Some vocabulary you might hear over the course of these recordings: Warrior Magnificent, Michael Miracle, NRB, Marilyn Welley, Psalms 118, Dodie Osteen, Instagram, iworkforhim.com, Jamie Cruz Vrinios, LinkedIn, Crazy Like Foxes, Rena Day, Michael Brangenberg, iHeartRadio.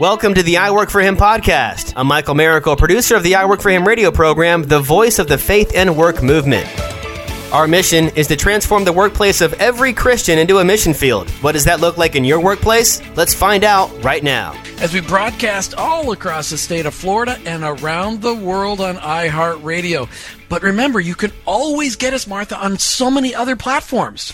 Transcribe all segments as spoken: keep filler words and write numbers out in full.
Welcome to the I Work For Him podcast. I'm Michael Miracle, producer of the I Work For Him radio program, the voice of the faith and work movement. Our mission is to transform the workplace of every Christian into a mission field. What does that look like in your workplace? Let's find out right now. As we broadcast all across the state of Florida and around the world on iHeartRadio. But remember, you can always get us, Martha, on so many other platforms.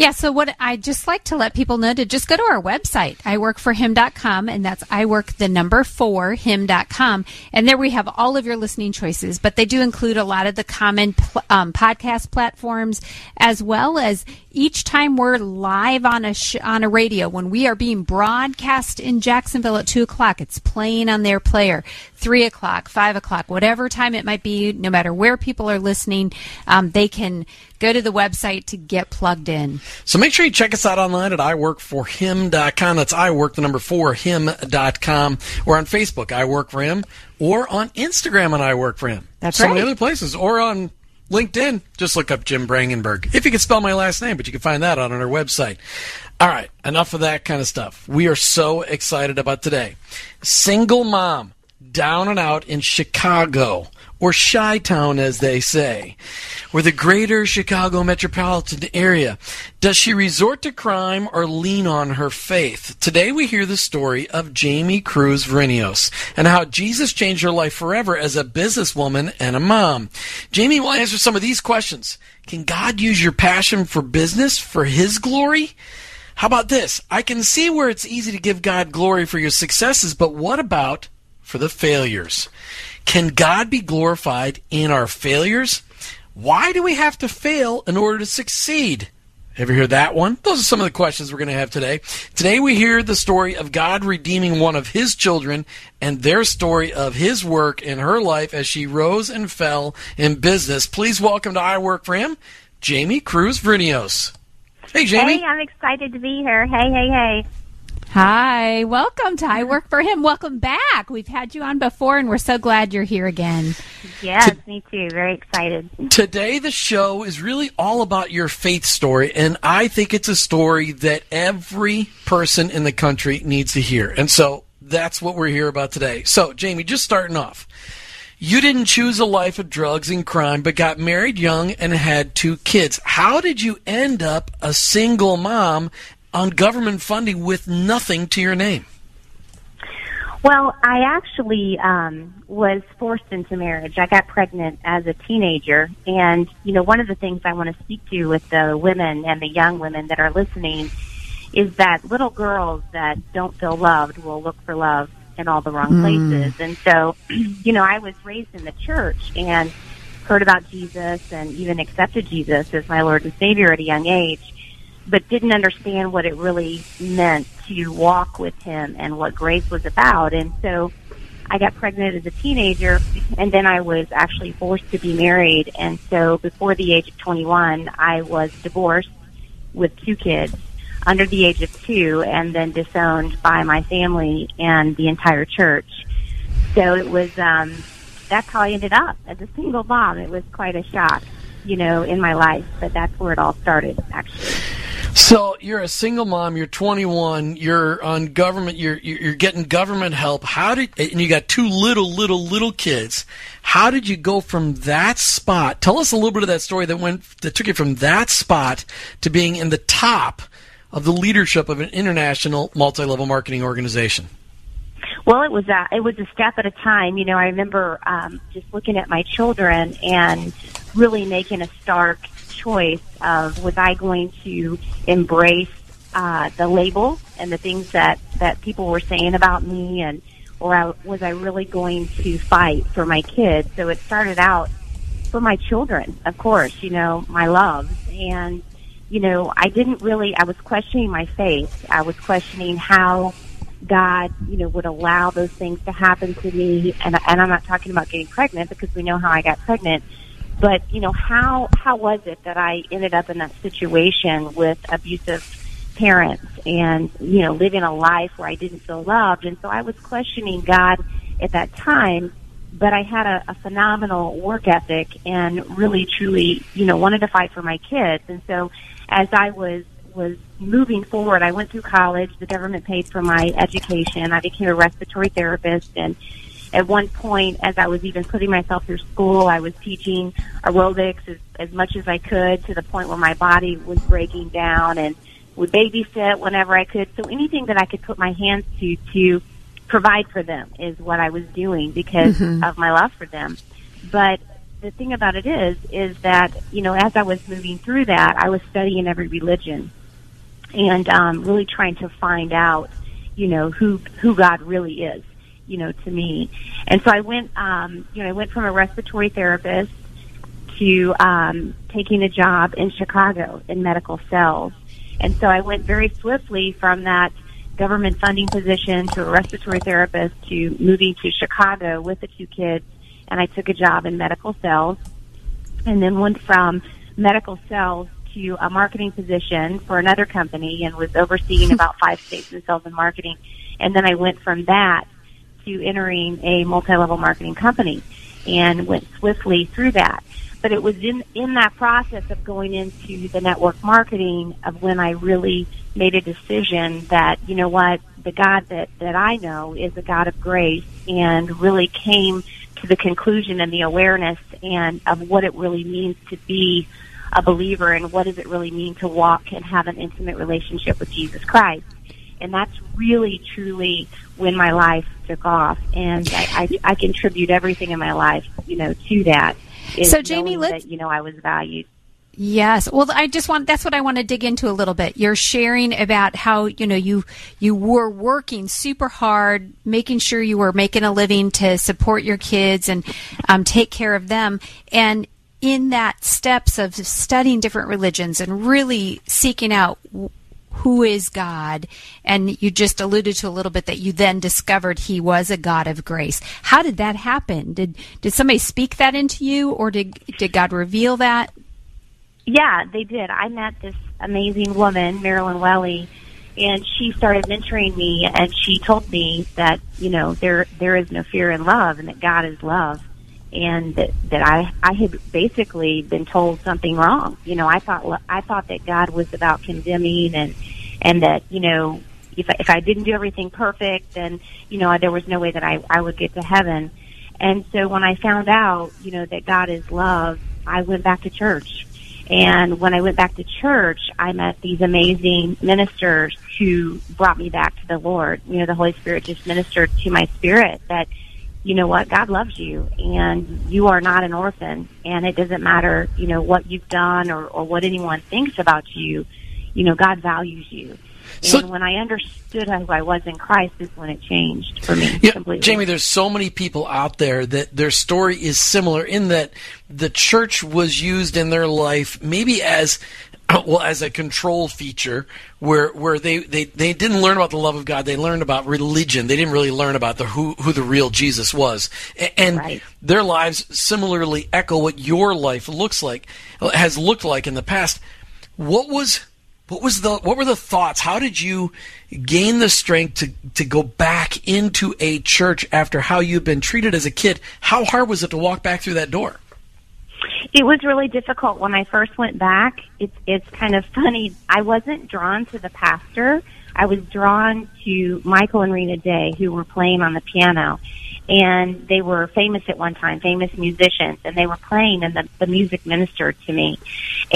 Yeah, so what I just like to let people know to just go to our website, i work for him dot com, and that's iwork the number four him dot com, and there we have all of your listening choices. But they do include a lot of the common um, podcast platforms, as well as each time we're live on a sh- on a radio, when we are being broadcast in Jacksonville at two o'clock, it's playing on their player. Three o'clock, five o'clock, whatever time it might be, no matter where people are listening, um, they can go to the website to get plugged in. So make sure you check us out online at i work for him dot com. That's iwork, the number four, him dot com. We're on Facebook, iWork for Him, or on Instagram on iWork for Him. That's right. So many other places, or on LinkedIn. Just look up Jim Brangenberg. If you could spell my last name, but you can find that out on our website. All right, enough of that kind of stuff. We are so excited about today. Single mom, down and out in Chicago, or Chi-Town, as they say, or the greater Chicago metropolitan area. Does she resort to crime or lean on her faith? Today we hear the story of Jamie Cruz Vrinios and how Jesus changed her life forever as a businesswoman and a mom. Jamie will answer some of these questions. Can God use your passion for business for His glory? How about this? I can see where it's easy to give God glory for your successes, but what about for the failures? Can God be glorified in our failures? Why do we have to fail in order to succeed? Ever hear that one? Those are some of the questions we're going to have today. Today we hear the story of God redeeming one of His children and their story of His work in her life as she rose and fell in business. Please welcome to I Work For Him, Jamie Cruz Vrinios. Hey, Jamie. Hey, I'm excited to be here. Hey, hey, hey. Hi, welcome to I Work For Him. Welcome back. We've had you on before, and we're so glad you're here again. Yes, to- me too. Very excited. Today, the show is really all about your faith story, and I think it's a story that every person in the country needs to hear. And so that's what we're here about today. So, Jamie, just starting off, you didn't choose a life of drugs and crime, but got married young and had two kids. How did you end up a single mom on government funding with nothing to your name? Well, I actually um, was forced into marriage. I got pregnant as a teenager. And, you know, one of the things I want to speak to with the women and the young women that are listening is that little girls that don't feel loved will look for love in all the wrong mm. places. And so, you know, I was raised in the church and heard about Jesus and even accepted Jesus as my Lord and Savior at a young age, but didn't understand what it really meant to walk with Him and what grace was about. And so I got pregnant as a teenager, and then I was actually forced to be married. And so before the age of twenty-one, I was divorced with two kids under the age of two, and then disowned by my family and the entire church. So it was, um, that's how I ended up as a single mom. It was quite a shock, you know, in my life, but that's where it all started, actually. So you're a single mom, you're twenty-one, you're on government, you're you're getting government help. How did, and you got two little, little, little kids. How did you go from that spot? Tell us a little bit of that story that went, that took you from that spot to being in the top of the leadership of an international multi-level marketing organization. Well, it was a, it was a step at a time. You know, I remember um, just looking at my children and really making a stark choice of, was I going to embrace uh, the label and the things that, that people were saying about me, and or I, was I really going to fight for my kids? So it started out for my children, of course, you know, my loves. And, you know, I didn't really, I was questioning my faith. I was questioning how God, you know, would allow those things to happen to me. And, and I'm not talking about getting pregnant, because we know how I got pregnant. But, you know, how how was it that I ended up in that situation with abusive parents and, you know, living a life where I didn't feel loved? And so I was questioning God at that time, but I had a, a phenomenal work ethic and really, truly, you know, wanted to fight for my kids. And so as I was was moving forward. I went through college. The government paid for my education. I became a respiratory therapist. And at one point, as I was even putting myself through school, I was teaching aerobics as, as much as I could, to the point where my body was breaking down, and would babysit whenever I could. So anything that I could put my hands to to provide for them is what I was doing, because mm-hmm. of my love for them. But the thing about it is, is that, you know, as I was moving through that, I was studying every religion and um, really trying to find out, you know, who who God really is, you know, to me. And so I went, um, you know, I went from a respiratory therapist to um, taking a job in Chicago in medical sales. And so I went very swiftly from that government funding position to a respiratory therapist to moving to Chicago with the two kids. And I took a job in medical sales, and then went from medical sales to a marketing position for another company, and was overseeing about five states in sales and marketing. And then I went from that to entering a multi-level marketing company, and went swiftly through that. But it was in, in that process of going into the network marketing of when I really made a decision that, you know what, the God that, that I know is a God of grace, and really came to the conclusion and the awareness and of what it really means to be a believer, and what does it really mean to walk and have an intimate relationship with Jesus Christ. And that's really, truly when my life took off. And I, I, I contribute everything in my life, you know, to that. So, Jamie, let's... That, you know, I was valued. Yes. Well, I just want, that's what I want to dig into a little bit. You're sharing about how, you know, you, you were working super hard, making sure you were making a living to support your kids and um, take care of them. And in that steps of studying different religions and really seeking out who is God, and you just alluded to a little bit that you then discovered he was a God of grace. How did that happen? Did, did somebody speak that into you, or did, did God reveal that? Yeah, they did. I met this amazing woman, Marilyn Welley, and she started mentoring me, and she told me that, you know, there there is no fear in love, and that God is love, and that, that I I had basically been told something wrong. You know, I thought I thought that God was about condemning, and and that, you know, if I, if I didn't do everything perfect, then, you know, there was no way that I I would get to heaven. And so when I found out, you know, that God is love, I went back to church. And when I went back to church, I met these amazing ministers who brought me back to the Lord. You know, the Holy Spirit just ministered to my spirit that, you know what, God loves you, and you are not an orphan, and it doesn't matter, you know, what you've done or, or what anyone thinks about you. You know, God values you. So, and when I understood who I was in Christ is when it changed for me, yeah, completely. Jamie, there's so many people out there that their story is similar in that the church was used in their life maybe as well as a control feature where where they, they, they didn't learn about the love of God. They learned about religion. They didn't really learn about the who, who the real Jesus was. And right. Their lives similarly echo what your life looks like, has looked like in the past. What was... What was the? What were the thoughts? How did you gain the strength to, to go back into a church after how you've been treated as a kid? How hard was it to walk back through that door? It was really difficult when I first went back. It's it's kind of funny. I wasn't drawn to the pastor. I was drawn to Michael and Rena Day, who were playing on the piano. And they were famous at one time, famous musicians, and they were playing, and the, the music ministered to me.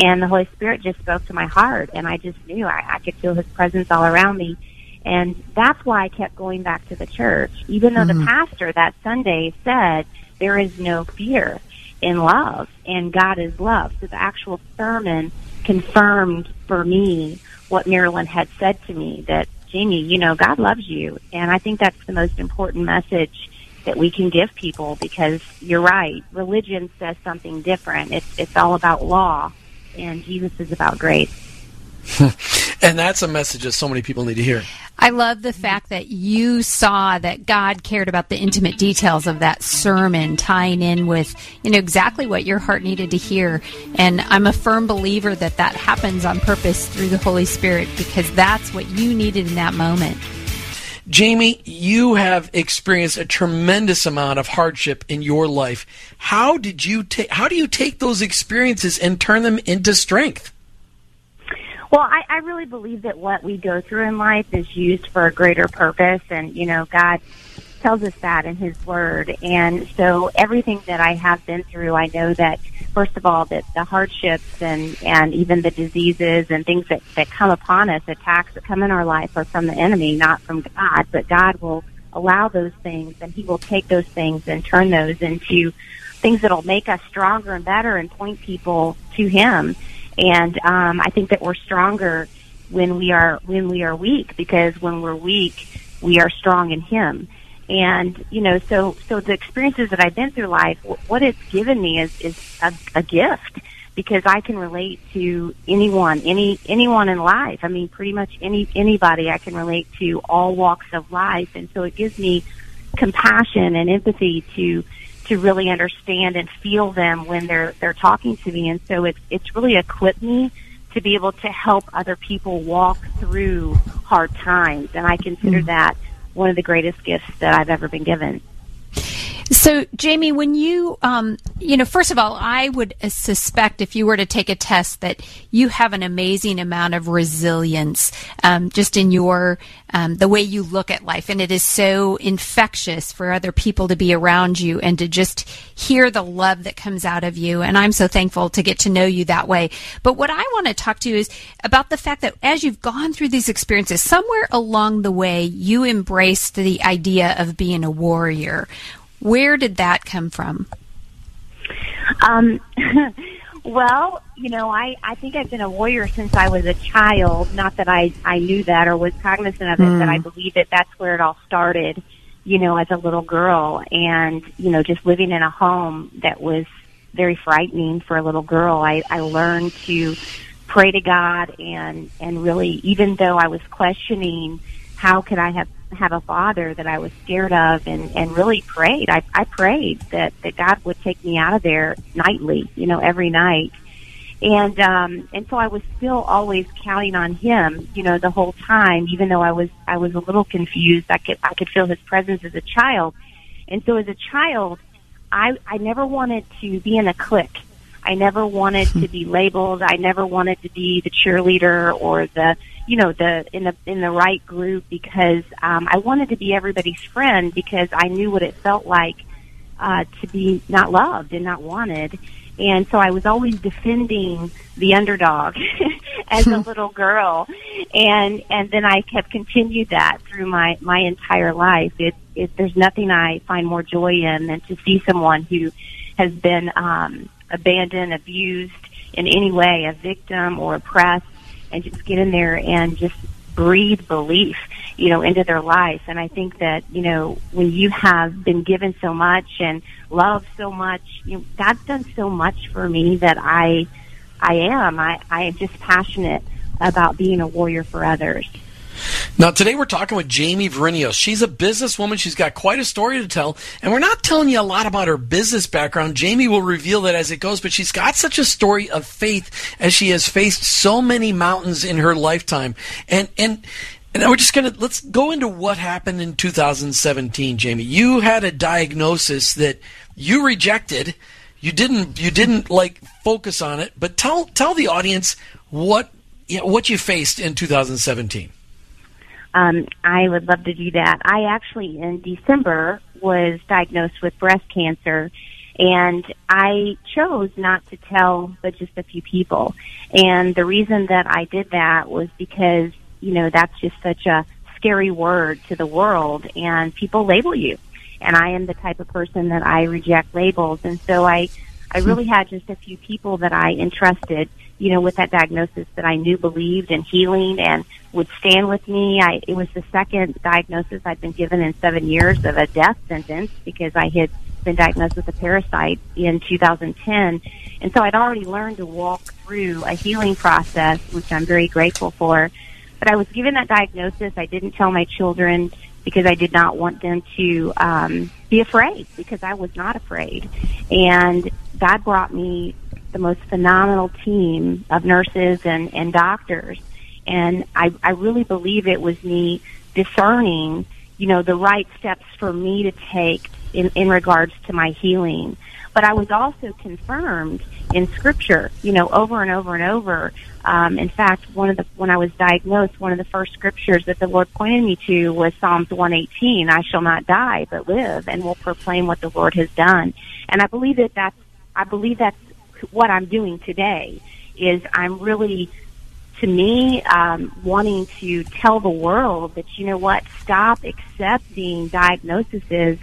And the Holy Spirit just spoke to my heart, and I just knew I, I could feel his presence all around me. And that's why I kept going back to the church, even though mm-hmm. the pastor that Sunday said, there is no fear in love, and God is love. So the actual sermon confirmed for me what Marilyn had said to me, that, Jamie, you know, God loves you. And I think that's the most important message that we can give people, because you're right, religion says something different. It's it's all about law, and Jesus is about grace. And that's a message that so many people need to hear. I love the fact that you saw that God cared about the intimate details of that sermon, tying in with, you know, exactly what your heart needed to hear. And I'm a firm believer that that happens on purpose through the Holy Spirit, because that's what you needed in that moment. Jamie, you have experienced a tremendous amount of hardship in your life. How did you ta- how do you take those experiences and turn them into strength? Well, I, I really believe that what we go through in life is used for a greater purpose, and, you know, God tells us that in His Word. And so everything that I have been through, I know that, first of all, that the hardships and, and even the diseases and things that, that come upon us, attacks that come in our life, are from the enemy, not from God. But God will allow those things, and He will take those things and turn those into things that will make us stronger and better and point people to Him. And um, I think that we're stronger when we are when we are weak, because when we're weak, we are strong in Him. And, you know, so so the experiences that I've been through life, what it's given me is, is a, a gift, because I can relate to anyone, any anyone in life. I mean, pretty much any anybody I can relate to, all walks of life. And so it gives me compassion and empathy to to really understand and feel them when they're they're talking to me. And so it's it's really equipped me to be able to help other people walk through hard times. And I consider mm-hmm. that one of the greatest gifts that I've ever been given. So, Jamie, when you, um, you know, first of all, I would suspect if you were to take a test that you have an amazing amount of resilience, um, just in your, um, the way you look at life. And it is so infectious for other people to be around you and to just hear the love that comes out of you. And I'm so thankful to get to know you that way. But what I want to talk to you is about the fact that as you've gone through these experiences, somewhere along the way, you embraced the idea of being a warrior. Where did that come from? Um, well, you know, I, I think I've been a warrior since I was a child. Not that I, I knew that or was cognizant of it, mm. but I believe that that's where it all started, you know, as a little girl. And, you know, just living in a home that was very frightening for a little girl, I, I learned to pray to God and, and really, even though I was questioning how could I have have a father that I was scared of, and, and really prayed. I, I prayed that, that God would take me out of there nightly, you know, every night. And, um, and so I was still always counting on Him, you know, the whole time, even though I was, I was a little confused. I could, I could feel His presence as a child. And so as a child, I, I never wanted to be in a clique. I never wanted to be labeled. I never wanted to be the cheerleader or the, you know, the in the in the right group, because um, I wanted to be everybody's friend, because I knew what it felt like uh, to be not loved and not wanted. And so I was always defending the underdog as a little girl, and and then I have continued that through my, my entire life. It, it there's nothing I find more joy in than to see someone who has been um, abandoned, abused in any way, a victim or oppressed, and just get in there and just breathe belief, you know, into their life. And I think that, you know, when you have been given so much and loved so much, you know, God's done so much for me that I, I am. I, I am just passionate about being a warrior for others. Now, today we're talking with Jamie Vrinios. She's a businesswoman. She's got quite a story to tell, and we're not telling you a lot about her business background. Jamie will reveal that as it goes, but she's got such a story of faith as she has faced so many mountains in her lifetime. And and and we're just going to, let's go into what happened in two thousand seventeen, Jamie. You had a diagnosis that you rejected. You didn't you didn't like focus on it, but tell tell the audience what you know, what you faced in two thousand seventeen. Um, I would love to do that. I actually, in December, was diagnosed with breast cancer, and I chose not to tell but just a few people. And the reason that I did that was because, you know, that's just such a scary word to the world, and people label you. And I am the type of person that I reject labels. And so I, I really had just a few people that I entrusted, you know, with that diagnosis that I knew believed in healing and would stand with me. I, it was the second diagnosis I'd been given in seven years of a death sentence, because I had been diagnosed with a parasite in two thousand ten. And so I'd already learned to walk through a healing process, which I'm very grateful for. But I was given that diagnosis. I didn't tell my children because I did not want them to um, be afraid, because I was not afraid. And God brought me the most phenomenal team of nurses and, and doctors. And I, I really believe it was me discerning, you know, the right steps for me to take in, in regards to my healing. But I was also confirmed in Scripture, you know, over and over and over. Um, in fact, one of the when I was diagnosed, one of the first Scriptures that the Lord pointed me to was Psalms one eighteen, I shall not die but live and will proclaim what the Lord has done. And I believe that that's, I believe that's what I'm doing today, is I'm really, to me, um, wanting to tell the world that, you know what, stop accepting diagnoses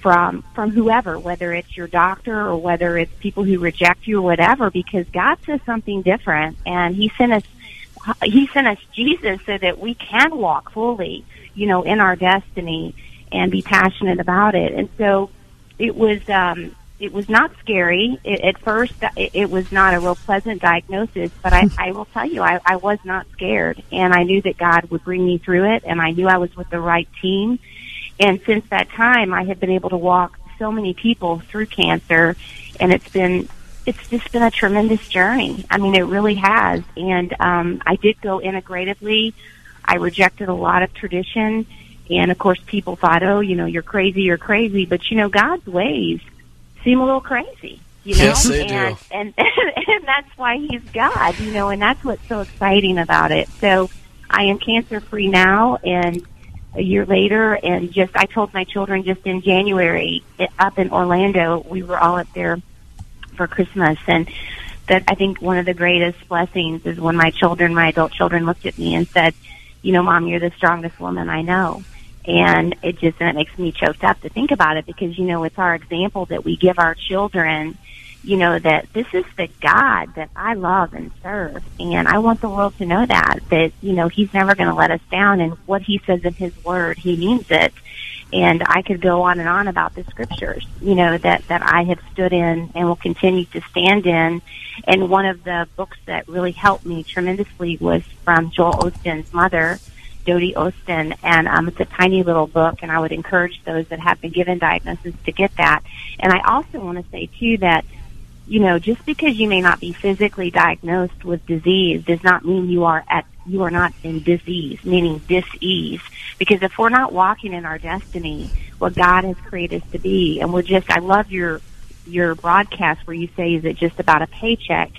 from from whoever, whether it's your doctor or whether it's people who reject you or whatever, because God says something different, and He sent us He sent us Jesus so that we can walk fully, you know, in our destiny and be passionate about it. And so it was um, it was not scary it, at first. It, it was not a real pleasant diagnosis, but I, I will tell you, I, I was not scared, and I knew that God would bring me through it, and I knew I was with the right team. And since that time, I have been able to walk so many people through cancer, and it's been, it's just been a tremendous journey. I mean, it really has. And um, I did go integratively. I rejected a lot of tradition, and of course, people thought, "Oh, you know, you're crazy, you're crazy." But you know, God's ways seem a little crazy, you know. Yes, they and, do. And, and and that's why He's God, you know. And that's what's so exciting about it. So, I am cancer free now, and a year later, and just I told my children just in January up in Orlando, we were all up there for Christmas, and that I think one of the greatest blessings is when my children, my adult children, looked at me and said, you know, Mom, you're the strongest woman I know. And it just, and it makes me choked up to think about it, because, you know, it's our example that we give our children, you know, that this is the God that I love and serve. And I want the world to know that, that, you know, He's never going to let us down. And what He says in His Word, He means it. And I could go on and on about the Scriptures, you know, that, that I have stood in and will continue to stand in. And one of the books that really helped me tremendously was from Joel Osteen's mother, Dodie Osteen, and um, it's a tiny little book, and I would encourage those that have been given diagnosis to get that. And I also want to say, too, that you know, just because you may not be physically diagnosed with disease does not mean you are at you are not in disease, meaning dis-ease. Because if we're not walking in our destiny, what God has created us to be, and we're just, I love your your broadcast where you say, is it just about a paycheck?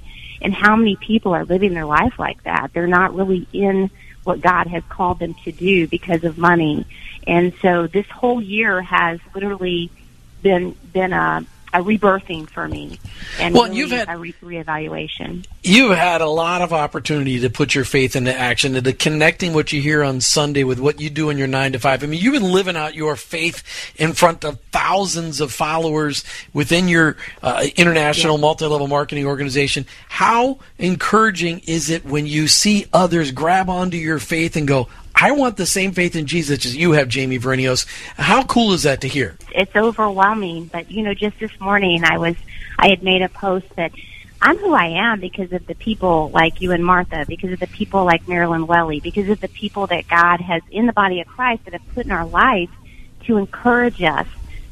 And how many people are living their life like that? They're not really in what God has called them to do because of money. And so this whole year has literally been, been a... a rebirthing for me, and well, really you've had, a re- reevaluation. You've had a lot of opportunity to put your faith into action, into connecting what you hear on Sunday with what you do in your nine to five. I mean, you've been living out your faith in front of thousands of followers within your uh, international yeah. multi-level marketing organization. How encouraging is it when you see others grab onto your faith and go, I want the same faith in Jesus as you have, Jamie Vrinios. How cool is that to hear? It's overwhelming, but, you know, just this morning I was, I had made a post that I'm who I am because of the people like you and Martha, because of the people like Marilyn Welley, because of the people that God has in the body of Christ that have put in our life to encourage us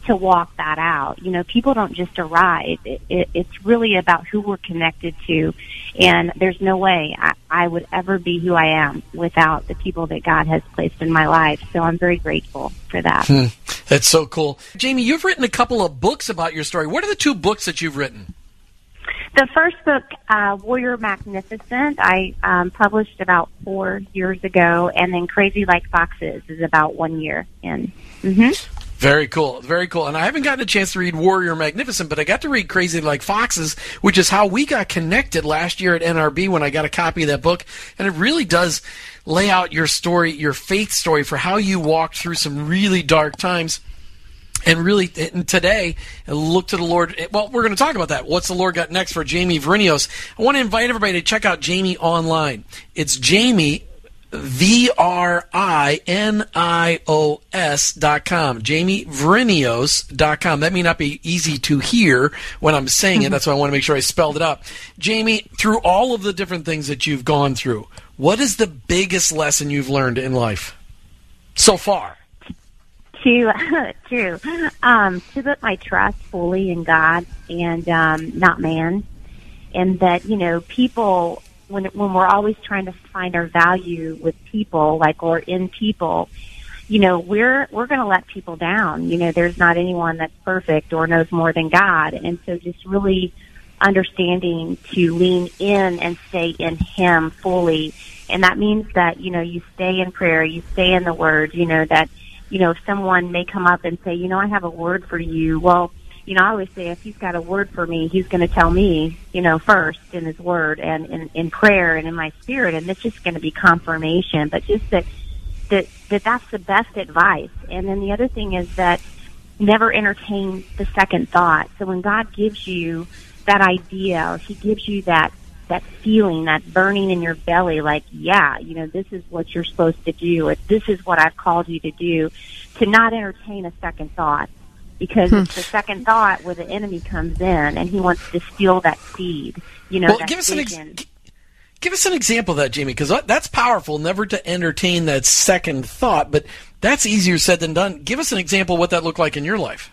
to walk that out. You know, people don't just arrive. It, it, it's really about who we're connected to. And there's no way I, I would ever be who I am without the people that God has placed in my life. So I'm very grateful for that. Hmm. That's so cool. Jamie, you've written a couple of books about your story. What are the two books that you've written? The first book, uh, Warrior Magnificent, I um, published about four years ago. And then Crazy Like Foxes is about one year in. Mm-hmm. Very cool, very cool. And I haven't gotten a chance to read Warrior Magnificent, but I got to read Crazy Like Foxes, which is how we got connected last year at N R B when I got a copy of that book. And it really does lay out your story, your faith story, for how you walked through some really dark times. And really, and today, look to the Lord. Well, we're going to talk about that. What's the Lord got next for Jamie Vrinios? I want to invite everybody to check out Jamie online. It's Jamie V R I N I O S dot com, Jamie Vrinios dot com. That may not be easy to hear when I'm saying it. That's why I want to make sure I spelled it out. Jamie, through all of the different things that you've gone through, what is the biggest lesson you've learned in life so far? To, to, um, to put my trust fully in God and um, not man, and that, you know, people... When, when we're always trying to find our value with people, like, or in people, you know, we're we're going to let people down. You know, there's not anyone that's perfect or knows more than God. And so just really understanding to lean in and stay in Him fully. And that means that, you know, you stay in prayer, you stay in the Word, you know, that, you know, if someone may come up and say, you know, I have a word for you. Well, you know, I always say if He's got a word for me, He's going to tell me, you know, first in His Word and in, in prayer and in my spirit. And it's just going to be confirmation. But just that, that, that that's the best advice. And then the other thing is that never entertain the second thought. So when God gives you that idea or He gives you that, that feeling, that burning in your belly, like, yeah, you know, this is what you're supposed to do, or this is what I've called you to do, to not entertain a second thought. Because hmm. it's the second thought where the enemy comes in and he wants to steal that seed, you know, well, that give us an ex- Give us an example of that, Jamie, because that's powerful, never to entertain that second thought, but that's easier said than done. Give us an example of what that looked like in your life.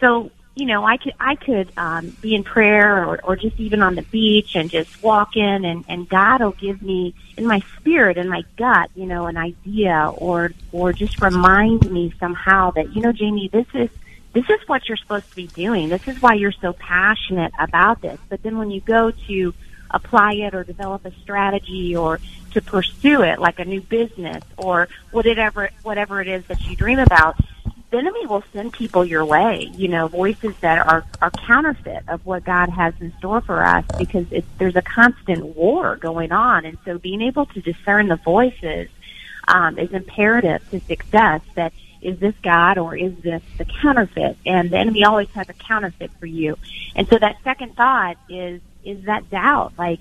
So, you know, I could I could um, be in prayer or, or just even on the beach and just walk in, and, and God will give me, in my spirit, in my gut, you know, an idea or or just remind me somehow that, you know, Jamie, this is, this is what you're supposed to be doing. This is why you're so passionate about this. But then when you go to apply it or develop a strategy or to pursue it, like a new business or whatever whatever it is that you dream about, the enemy will send people your way, you know, voices that are, are counterfeit of what God has in store for us, because it's, there's a constant war going on. And so being able to discern the voices um, is imperative to success. That is this God or is this the counterfeit? And the enemy always has a counterfeit for you. And so that second thought is, is that doubt, like,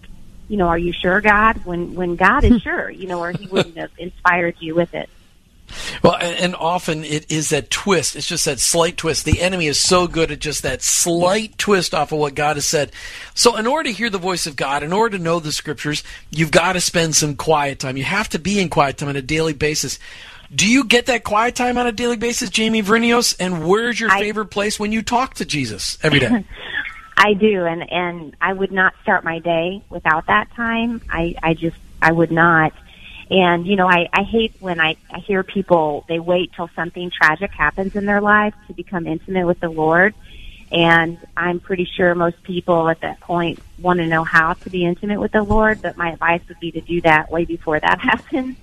you know, are you sure, God? When when God is sure, you know, or He wouldn't have inspired you with it. Well, and often it is that twist. It's just that slight twist. The enemy is so good at just that slight twist off of what God has said. So in order to hear the voice of God, in order to know the Scriptures, you've got to spend some quiet time. You have to be in quiet time on a daily basis. Do you get that quiet time on a daily basis, Jamie Vrinios? And where's your I, favorite place when you talk to Jesus every day? I do, and, and I would not start my day without that time. I, I just, I would not. And, you know, I, I hate when I, I hear people, they wait till something tragic happens in their life to become intimate with the Lord. And I'm pretty sure most people at that point want to know how to be intimate with the Lord, but my advice would be to do that way before that happens.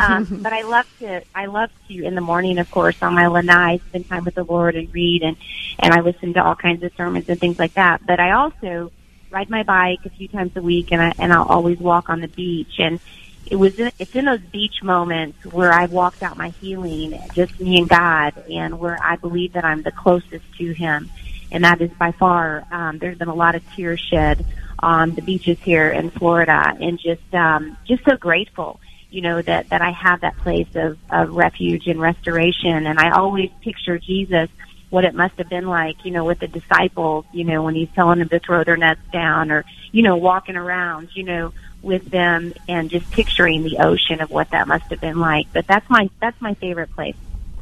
um, but I love to, I love to, in the morning, of course, on my lanai, spend time with the Lord and read, and, and I listen to all kinds of sermons and things like that. But I also ride my bike a few times a week, and, I, and I'll always walk on the beach. And it was in, it's in those beach moments where I walked out my healing, just me and God, and where I believe that I'm the closest to Him. And that is by far, um, there's been a lot of tears shed on the beaches here in Florida, and just, um, just so grateful, you know, that, that I have that place of, of refuge and restoration. And I always picture Jesus, what it must have been like, you know, with the disciples, you know, when He's telling them to throw their nets down, or, you know, walking around, you know, with them, and just picturing the ocean of what that must have been like. But that's my, that's my favorite place.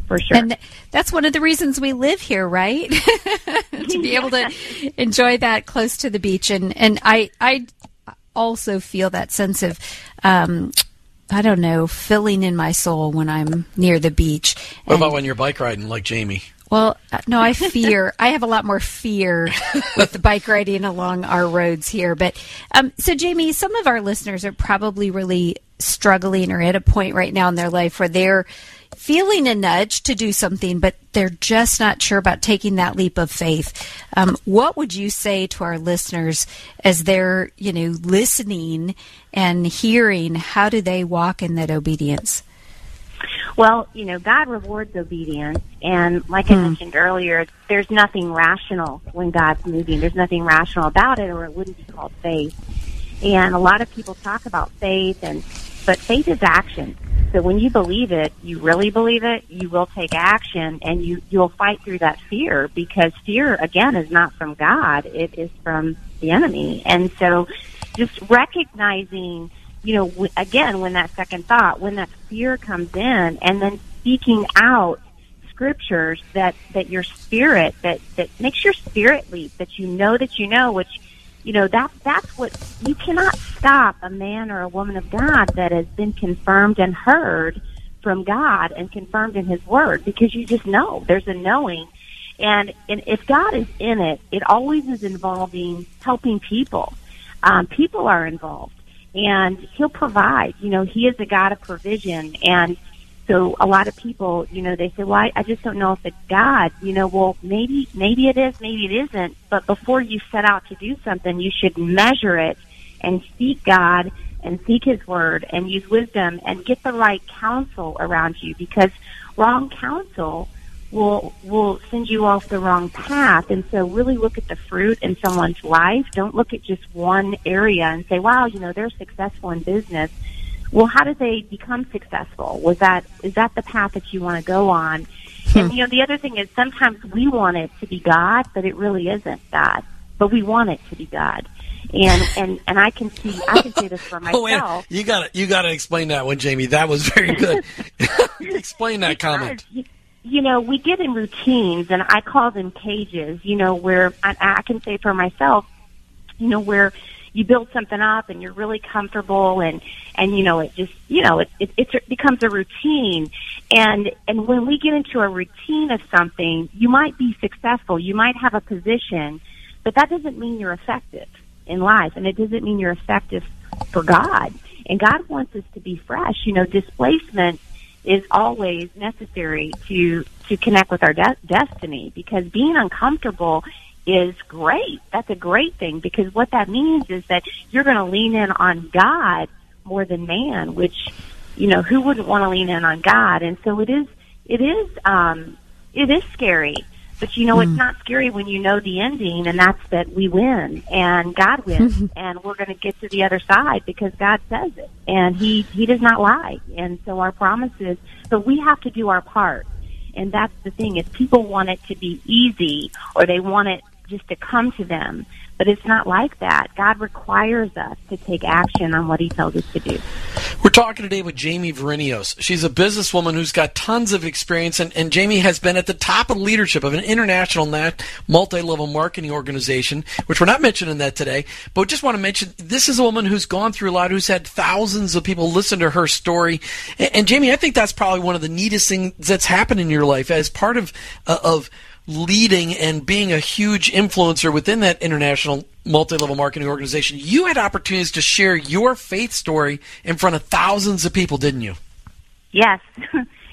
For sure. And that's one of the reasons we live here, right? To be able to enjoy that close to the beach. And, and I, I also feel that sense of, um, I don't know, filling in my soul when I'm near the beach. What and, about when you're bike riding like Jamie? Well, no, I fear. I have a lot more fear with the bike riding along our roads here. But um, so, Jamie, some of our listeners are probably really struggling or at a point right now in their life where they're feeling a nudge to do something, but they're just not sure about taking that leap of faith. Um, what would you say to our listeners as they're, you know, listening and hearing? How do they walk in that obedience? Well, you know, God rewards obedience. And like hmm. I mentioned earlier, there's nothing rational when God's moving. There's nothing rational about it, or it wouldn't be called faith. And a lot of people talk about faith, and but faith is action. So when you believe it, you really believe it, you will take action, and you, you'll fight through that fear, because fear, again, is not from God. It is from the enemy. And so just recognizing, you know, w- again, when that second thought, when that fear comes in, and then speaking out scriptures that, that your spirit, that, that makes your spirit leap, that you know that you know, which, you know, that that's what, you cannot stop a man or a woman of God that has been confirmed and heard from God and confirmed in His Word, because you just know. There's a knowing. And, and if God is in it, it always is involving helping people. Um, people are involved, and He'll provide. You know, He is a God of provision. And so a lot of people, you know, they say, well, I, I just don't know if it's God. You know, well, maybe maybe it is, maybe it isn't. But before you set out to do something, you should measure it and seek God and seek His Word and use wisdom and get the right counsel around you, because wrong counsel will will send you off the wrong path. And so really look at the fruit in someone's life. Don't look at just one area and say, wow, you know, they're successful in business. Well, how did they become successful? Was that is that the path that you want to go on? Hmm. And, you know, the other thing is sometimes we want it to be God, but it really isn't God. But we want it to be God. And, and and I can see I can see this for myself. Oh, wait, you got you got to explain that one, Jamie. That was very good. Explain that because, comment. You, you know, we get in routines, and I call them cages. You know, where I, I can say for myself, you know, where you build something up and you're really comfortable, and and you know, it just you know it it, it becomes a routine. And and when we get into a routine of something, you might be successful, you might have a position, but that doesn't mean you're effective in life, and it doesn't mean you're effective for God. And God wants us to be fresh. You know, displacement is always necessary to to connect with our de- destiny, because being uncomfortable is great. That's a great thing, because what that means is that you're going to lean in on God more than man, which, you know, who wouldn't want to lean in on God? And so it is it is um it is scary. But, you know, mm. it's not scary when you know the ending, and that's that we win, and God wins, and we're going to get to the other side because God says it, and he, he does not lie. And so our promises, so we have to do our part. And that's the thing, is people want it to be easy, or they want it just to come to them. But it's not like that. God requires us to take action on what He tells us to do. We're talking today with Jamie Vrinios. She's a businesswoman who's got tons of experience, and, and Jamie has been at the top of leadership of an international nat- multi-level marketing organization, which we're not mentioning that today, but just want to mention this is a woman who's gone through a lot, who's had thousands of people listen to her story. And, and Jamie, I think that's probably one of the neatest things that's happened in your life as part of uh, of leading and being a huge influencer within that international multi-level marketing organization. You had opportunities to share your faith story in front of thousands of people, didn't you? Yes,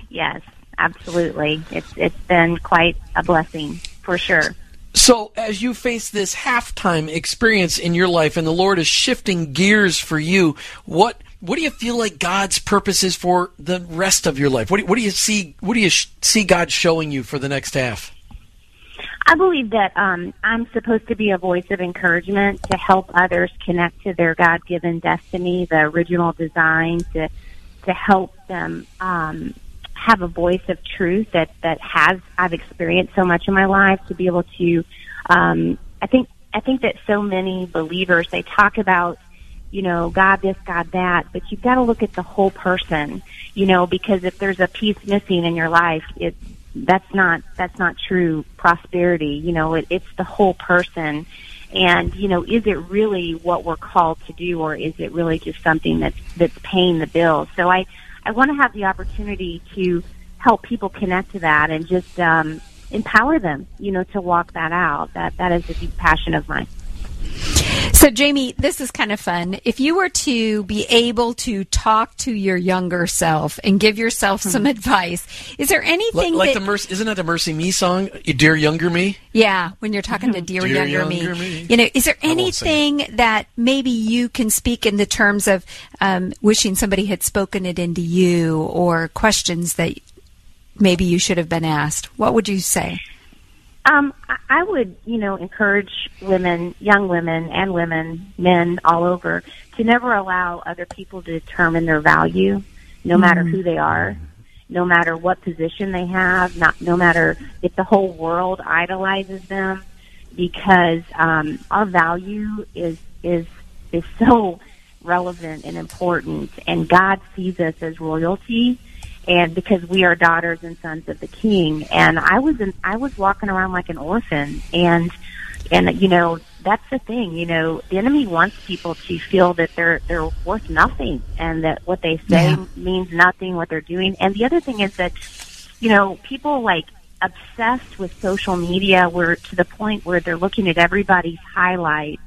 yes, absolutely. It's it's been quite a blessing, for sure. So as you face this halftime experience in your life, and the Lord is shifting gears for you, what what do you feel like God's purpose is for the rest of your life? What do, what do you see? What do you sh- see God showing you for the next half? I believe that um, I'm supposed to be a voice of encouragement to help others connect to their God-given destiny, the original design, to to help them um, have a voice of truth that, that has I've experienced so much in my life, to be able to, um, I think I think that so many believers, they talk about, you know, God this, God that, but you've got to look at the whole person, you know, because if there's a piece missing in your life, it's, That's not that's not true prosperity. You know, it, it's the whole person. And, you know, is it really what we're called to do, or is it really just something that's, that's paying the bills? So I, I want to have the opportunity to help people connect to that and just um, empower them, you know, to walk that out. That That is a deep passion of mine. So, Jamie, this is kind of fun. If you were to be able to talk to your younger self and give yourself some mm-hmm. advice, is there anything like, like that... The Mercy, isn't that the Mercy Me song, Dear Younger Me? Yeah, when you're talking mm-hmm. to Dear, Dear Younger, Younger Me. Me. You know, is there anything that maybe you can speak in the terms of um, wishing somebody had spoken it into you, or questions that maybe you should have been asked? What would you say? Um, I would, you know, encourage women, young women and women, men all over, to never allow other people to determine their value, no matter who they are, no matter what position they have, not no matter if the whole world idolizes them, because um, our value is is is so relevant and important, and God sees us as royalty. And because we are daughters and sons of the King, and I was in, I was walking around like an orphan, and and you know that's the thing, you know, the enemy wants people to feel that they're they're worth nothing and that what they say yeah. means nothing, what they're doing. And the other thing is that, you know, people like obsessed with social media were to the point where they're looking at everybody's highlights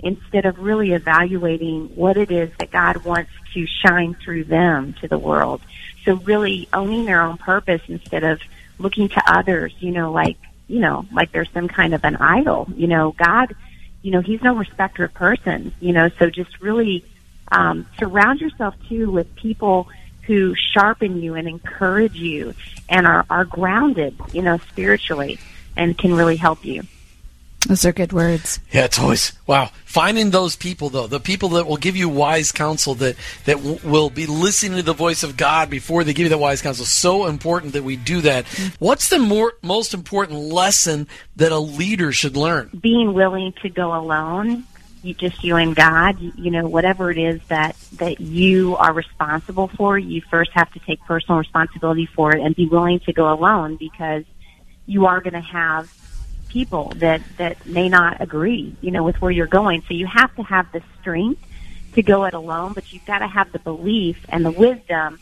instead of really evaluating what it is that God wants to shine through them to the world. So really owning their own purpose instead of looking to others, you know, like, you know, like there's some kind of an idol, you know, God, you know, he's no respecter of persons, you know, so just really um, surround yourself, too, with people who sharpen you and encourage you and are, are grounded, you know, spiritually and can really help you. Those are good words. Yeah, it's always, wow. Finding those people, though, the people that will give you wise counsel, that, that w- will be listening to the voice of God before they give you that wise counsel. So important that we do that. What's the more, most important lesson that a leader should learn? Being willing to go alone, you, just you and God, you, you know, whatever it is that, that you are responsible for, you first have to take personal responsibility for it and be willing to go alone, because you are going to have people that, that may not agree, you know, with where you're going. So you have to have the strength to go it alone, but you've got to have the belief and the wisdom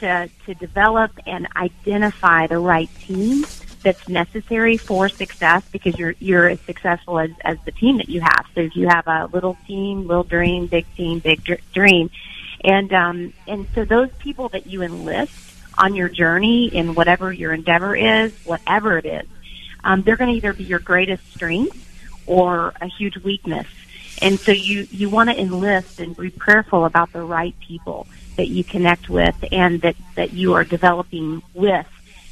to, to develop and identify the right team that's necessary for success, because you're, you're as successful as, as the team that you have. So if you have a little team, little dream, big team, big dr- dream. And, um, and so those people that you enlist on your journey in whatever your endeavor is, whatever it is, Um, they're going to either be your greatest strength or a huge weakness. And so you, you want to enlist and be prayerful about the right people that you connect with and that, that you are developing with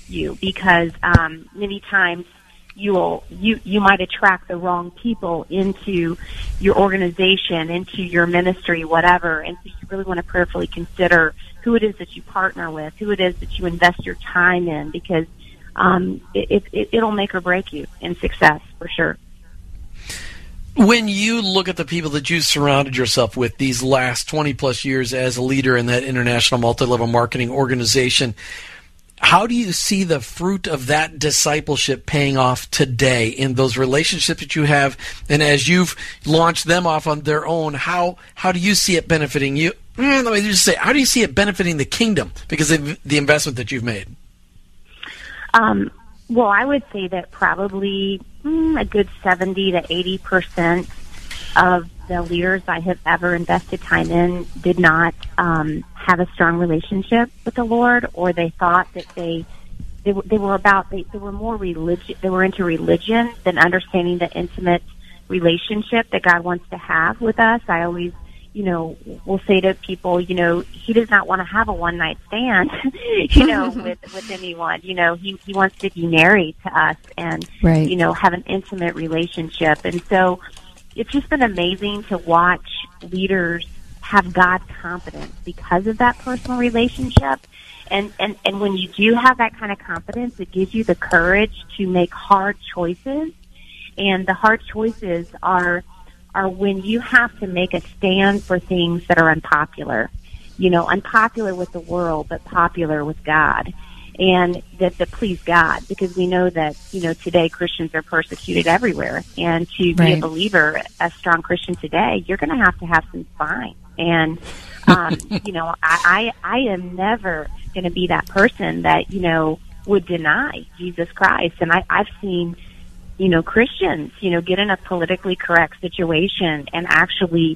you, because um, many times you'll, you, you might attract the wrong people into your organization, into your ministry, whatever. And so you really want to prayerfully consider who it is that you partner with, who it is that you invest your time in, because Um, it, it, it'll make or break you in success, for sure. When you look at the people that you surrounded yourself with these last twenty-plus years as a leader in that international multi-level marketing organization, how do you see the fruit of that discipleship paying off today in those relationships that you have? And as you've launched them off on their own, how, how do you see it benefiting you? Let me just say, how do you see it benefiting the kingdom because of the investment that you've made? Um, well, I would say that probably mm, a good seventy to eighty percent of the leaders I have ever invested time in did not um, have a strong relationship with the Lord, or they thought that they they, they were about they, they were more religious. They were into religion than understanding the intimate relationship that God wants to have with us. I always, you know, we'll say to people, you know, he does not want to have a one-night stand, you know, with, with anyone. You know, he, he wants to be married to us and, right. you know, have an intimate relationship. And so it's just been amazing to watch leaders have God confidence because of that personal relationship. And, and, and when you do have that kind of confidence, it gives you the courage to make hard choices. And the hard choices are... are when you have to make a stand for things that are unpopular, you know, unpopular with the world, but popular with God, and that, that please God, because we know that, you know, today Christians are persecuted everywhere. And to right. be a believer, a strong Christian today, you're going to have to have some spine. And, um, you know, I, I, I am never going to be that person that, you know, would deny Jesus Christ. And I, I've seen... you know, Christians, you know, get in a politically correct situation, and actually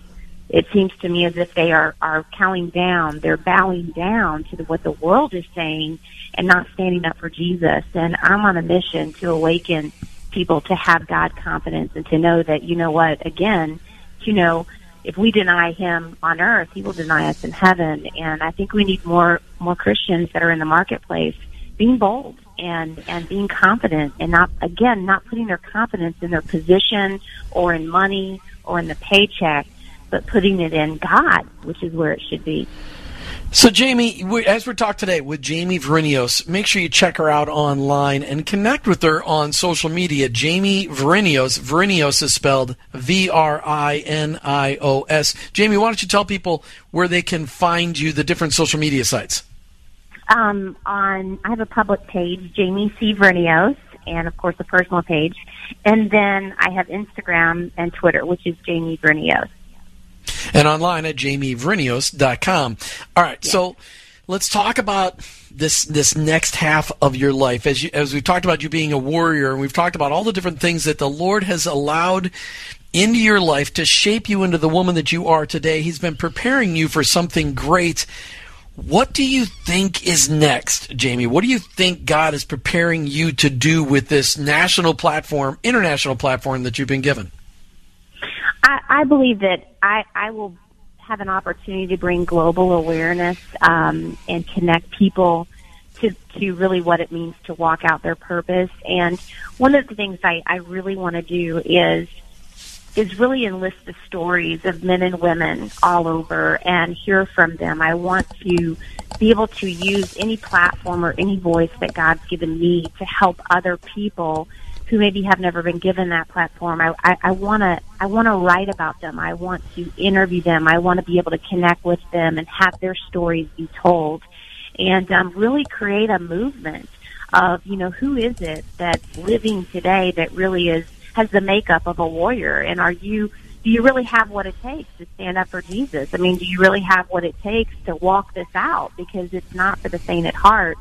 it seems to me as if they are, are cowing down, they're bowing down to the, what the world is saying and not standing up for Jesus. And I'm on a mission to awaken people to have God confidence and to know that, you know what, again, you know, if we deny him on earth, he will deny us in heaven. And I think we need more, more Christians that are in the marketplace being bold. And, and being confident and not, again, not putting their confidence in their position or in money or in the paycheck, but putting it in God, which is where it should be. So, Jamie, as we're talking today with Jamie Vrinios, make sure you check her out online and connect with her on social media. Jamie Vrinios. Vrinios is spelled V R I N I O S. Jamie, why don't you tell people where they can find you, the different social media sites? Um, on, I have a public page, Jamie C. Vrinios, and of course a personal page, And then I have Instagram and Twitter, which is Jamie Vrinios. And online at jamie vrinios dot com. All right, yeah. So let's talk about this this next half of your life. As you, as we've talked about you being a warrior, and we've talked about all the different things that the Lord has allowed into your life to shape you into the woman that you are today. He's been preparing you for something great. What do you think is next, Jamie? What do you think God is preparing you to do with this national platform, international platform that you've been given? I, I believe that I, I will have an opportunity to bring global awareness um, and connect people to, to really what it means to walk out their purpose. And one of the things I, I really want to do is is really enlist the stories of men and women all over and hear from them. I want to be able to use any platform or any voice that God's given me to help other people who maybe have never been given that platform. I, I, I want to I want to write about them. I want to interview them. I want to be able to connect with them and have their stories be told, and um, really create a movement of, you know, who is it that's living today that really is has the makeup of a warrior, and are you? Do you really have what it takes to stand up for Jesus? I mean, do you really have what it takes to walk this out? Because it's not for the faint at heart,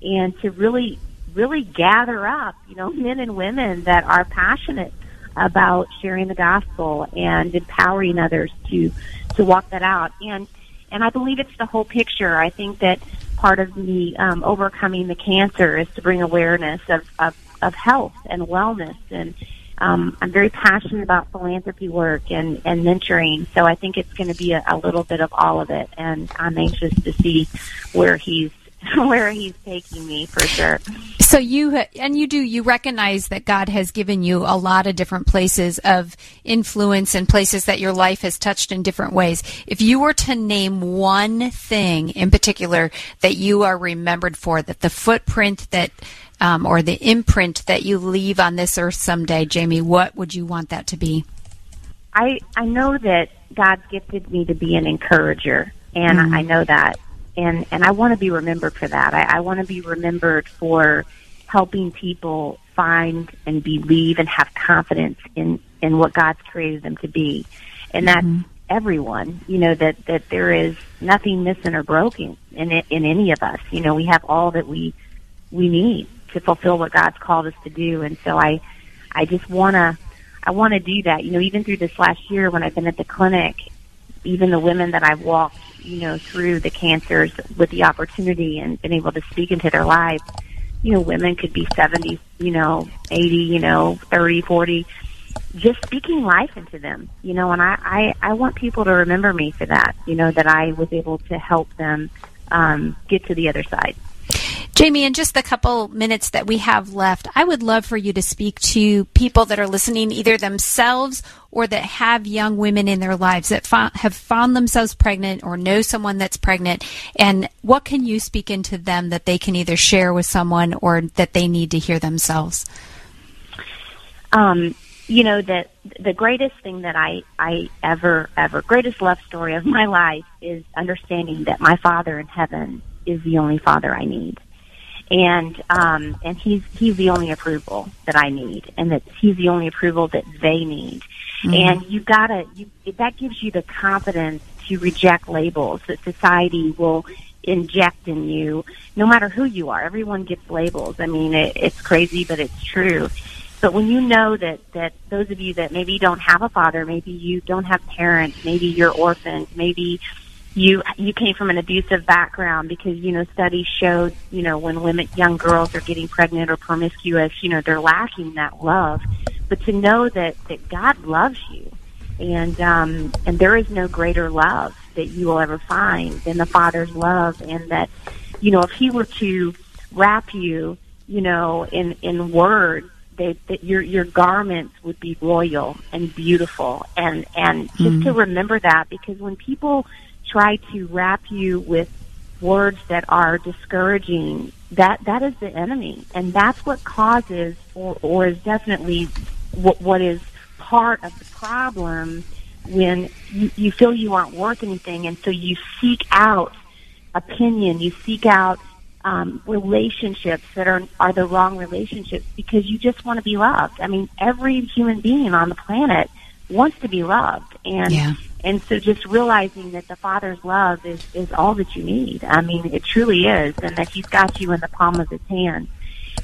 and to really, really gather up, you know, men and women that are passionate about sharing the gospel and empowering others to to walk that out. And and I believe it's the whole picture. I think that part of me um, overcoming the cancer is to bring awareness of of, of health and wellness and. Um, I'm very passionate about philanthropy work and, and mentoring, so I think it's going to be a, a little bit of all of it, and I'm anxious to see where he's where he's taking me for sure. So you and you do you recognize that God has given you a lot of different places of influence and places that your life has touched in different ways. If you were to name one thing in particular that you are remembered for, that the footprint that Um, or the imprint that you leave on this earth someday, Jamie, what would you want that to be? I I know that God gifted me to be an encourager, and mm. I know that. And, and I want to be remembered for that. I, I want to be remembered for helping people find and believe and have confidence in, in what God's created them to be. And that's mm. everyone, you know, that, that there is nothing missing or broken in, in any of us. You know, we have all that we we need to fulfill what God's called us to do. And so I, I just want to, I want to do that. You know, even through this last year when I've been at the clinic, even the women that I've walked, you know, through the cancers with the opportunity and been able to speak into their lives, you know, women could be seventy, you know, eighty, you know, thirty, forty, just speaking life into them, you know, and I, I, I want people to remember me for that, you know, that I was able to help them um, get to the other side. Jamie, in just the couple minutes that we have left, I would love for you to speak to people that are listening, either themselves or that have young women in their lives that fo- have found themselves pregnant or know someone that's pregnant. And what can you speak into them that they can either share with someone or that they need to hear themselves? Um, you know, the, the greatest thing that I, I ever, ever, greatest love story of my life is understanding that my Father in heaven is the only Father I need. And um, and he's he's the only approval that I need, and that he's the only approval that they need. Mm-hmm. And you gotta you, that gives you the confidence to reject labels that society will inject in you, no matter who you are. Everyone gets labels. I mean, it, it's crazy, but it's true. But when you know that that those of you that maybe don't have a father, maybe you don't have parents, maybe you're orphaned, maybe. You you came from an abusive background because, you know, studies showed, you know, when women, young girls are getting pregnant or promiscuous, you know, they're lacking that love. But to know that, that God loves you, and um, and there is no greater love that you will ever find than the Father's love, and that, you know, if He were to wrap you, you know, in, in words, that, that your your garments would be royal and beautiful. And, and just mm-hmm. to remember that, because when people try to wrap you with words that are discouraging, that that is the enemy, and that's what causes or, or is definitely what, what is part of the problem when you, you feel you aren't worth anything, and so you seek out opinion, you seek out um, relationships that are, are the wrong relationships, because you just want to be loved. I mean, every human being on the planet wants to be loved. And yeah. and so just realizing that the Father's love is, is all that you need. I mean, it truly is, and that He's got you in the palm of His hand.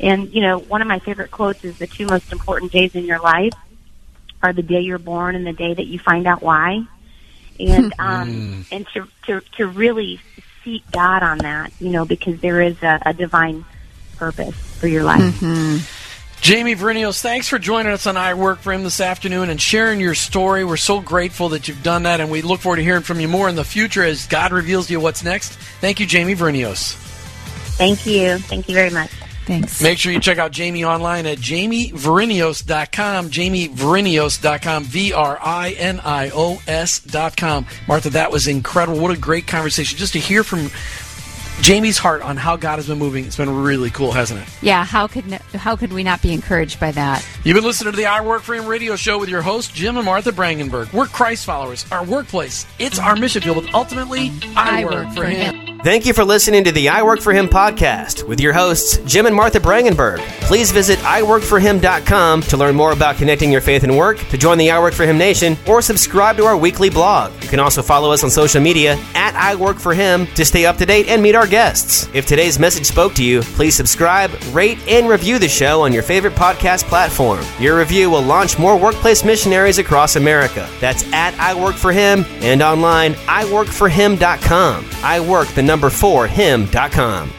And, you know, one of my favorite quotes is, the two most important days in your life are the day you're born and the day that you find out why. And um, and to, to to really seek God on that, you know, because there is a, a divine purpose for your life. Mm-hmm. Jamie Vrinios, thanks for joining us on I Work for Him this afternoon and sharing your story. We're so grateful that you've done that, and we look forward to hearing from you more in the future as God reveals to you what's next. Thank you, Jamie Vrinios. Thank you. Thank you very much. Thanks. Make sure you check out Jamie online at jamie vrinios dot com, jamie vrinios dot com, V R I N I O S dot com. Martha, that was incredible. What a great conversation. Just to hear from Jamie's heart on how God has been moving, it's been really cool, hasn't it? Yeah, how could how could we not be encouraged by that? You've been listening to the I Work for Him radio show with your hosts, Jim and Martha Brangenberg. We're Christ followers. Our workplace, it's our mission field, but ultimately, I, I work, work for Him. him. Thank you for listening to the I Work for Him podcast with your hosts, Jim and Martha Brangenberg. Please visit i work for him dot com to learn more about connecting your faith and work, to join the I Work for Him Nation, or subscribe to our weekly blog. You can also follow us on social media at I Work for Him to stay up to date and meet our guests. If today's message spoke to you, please subscribe, rate, and review the show on your favorite podcast platform. Your review will launch more workplace missionaries across America. That's at I Work for Him and online, i work for him dot com. I Work the number number four him dot com.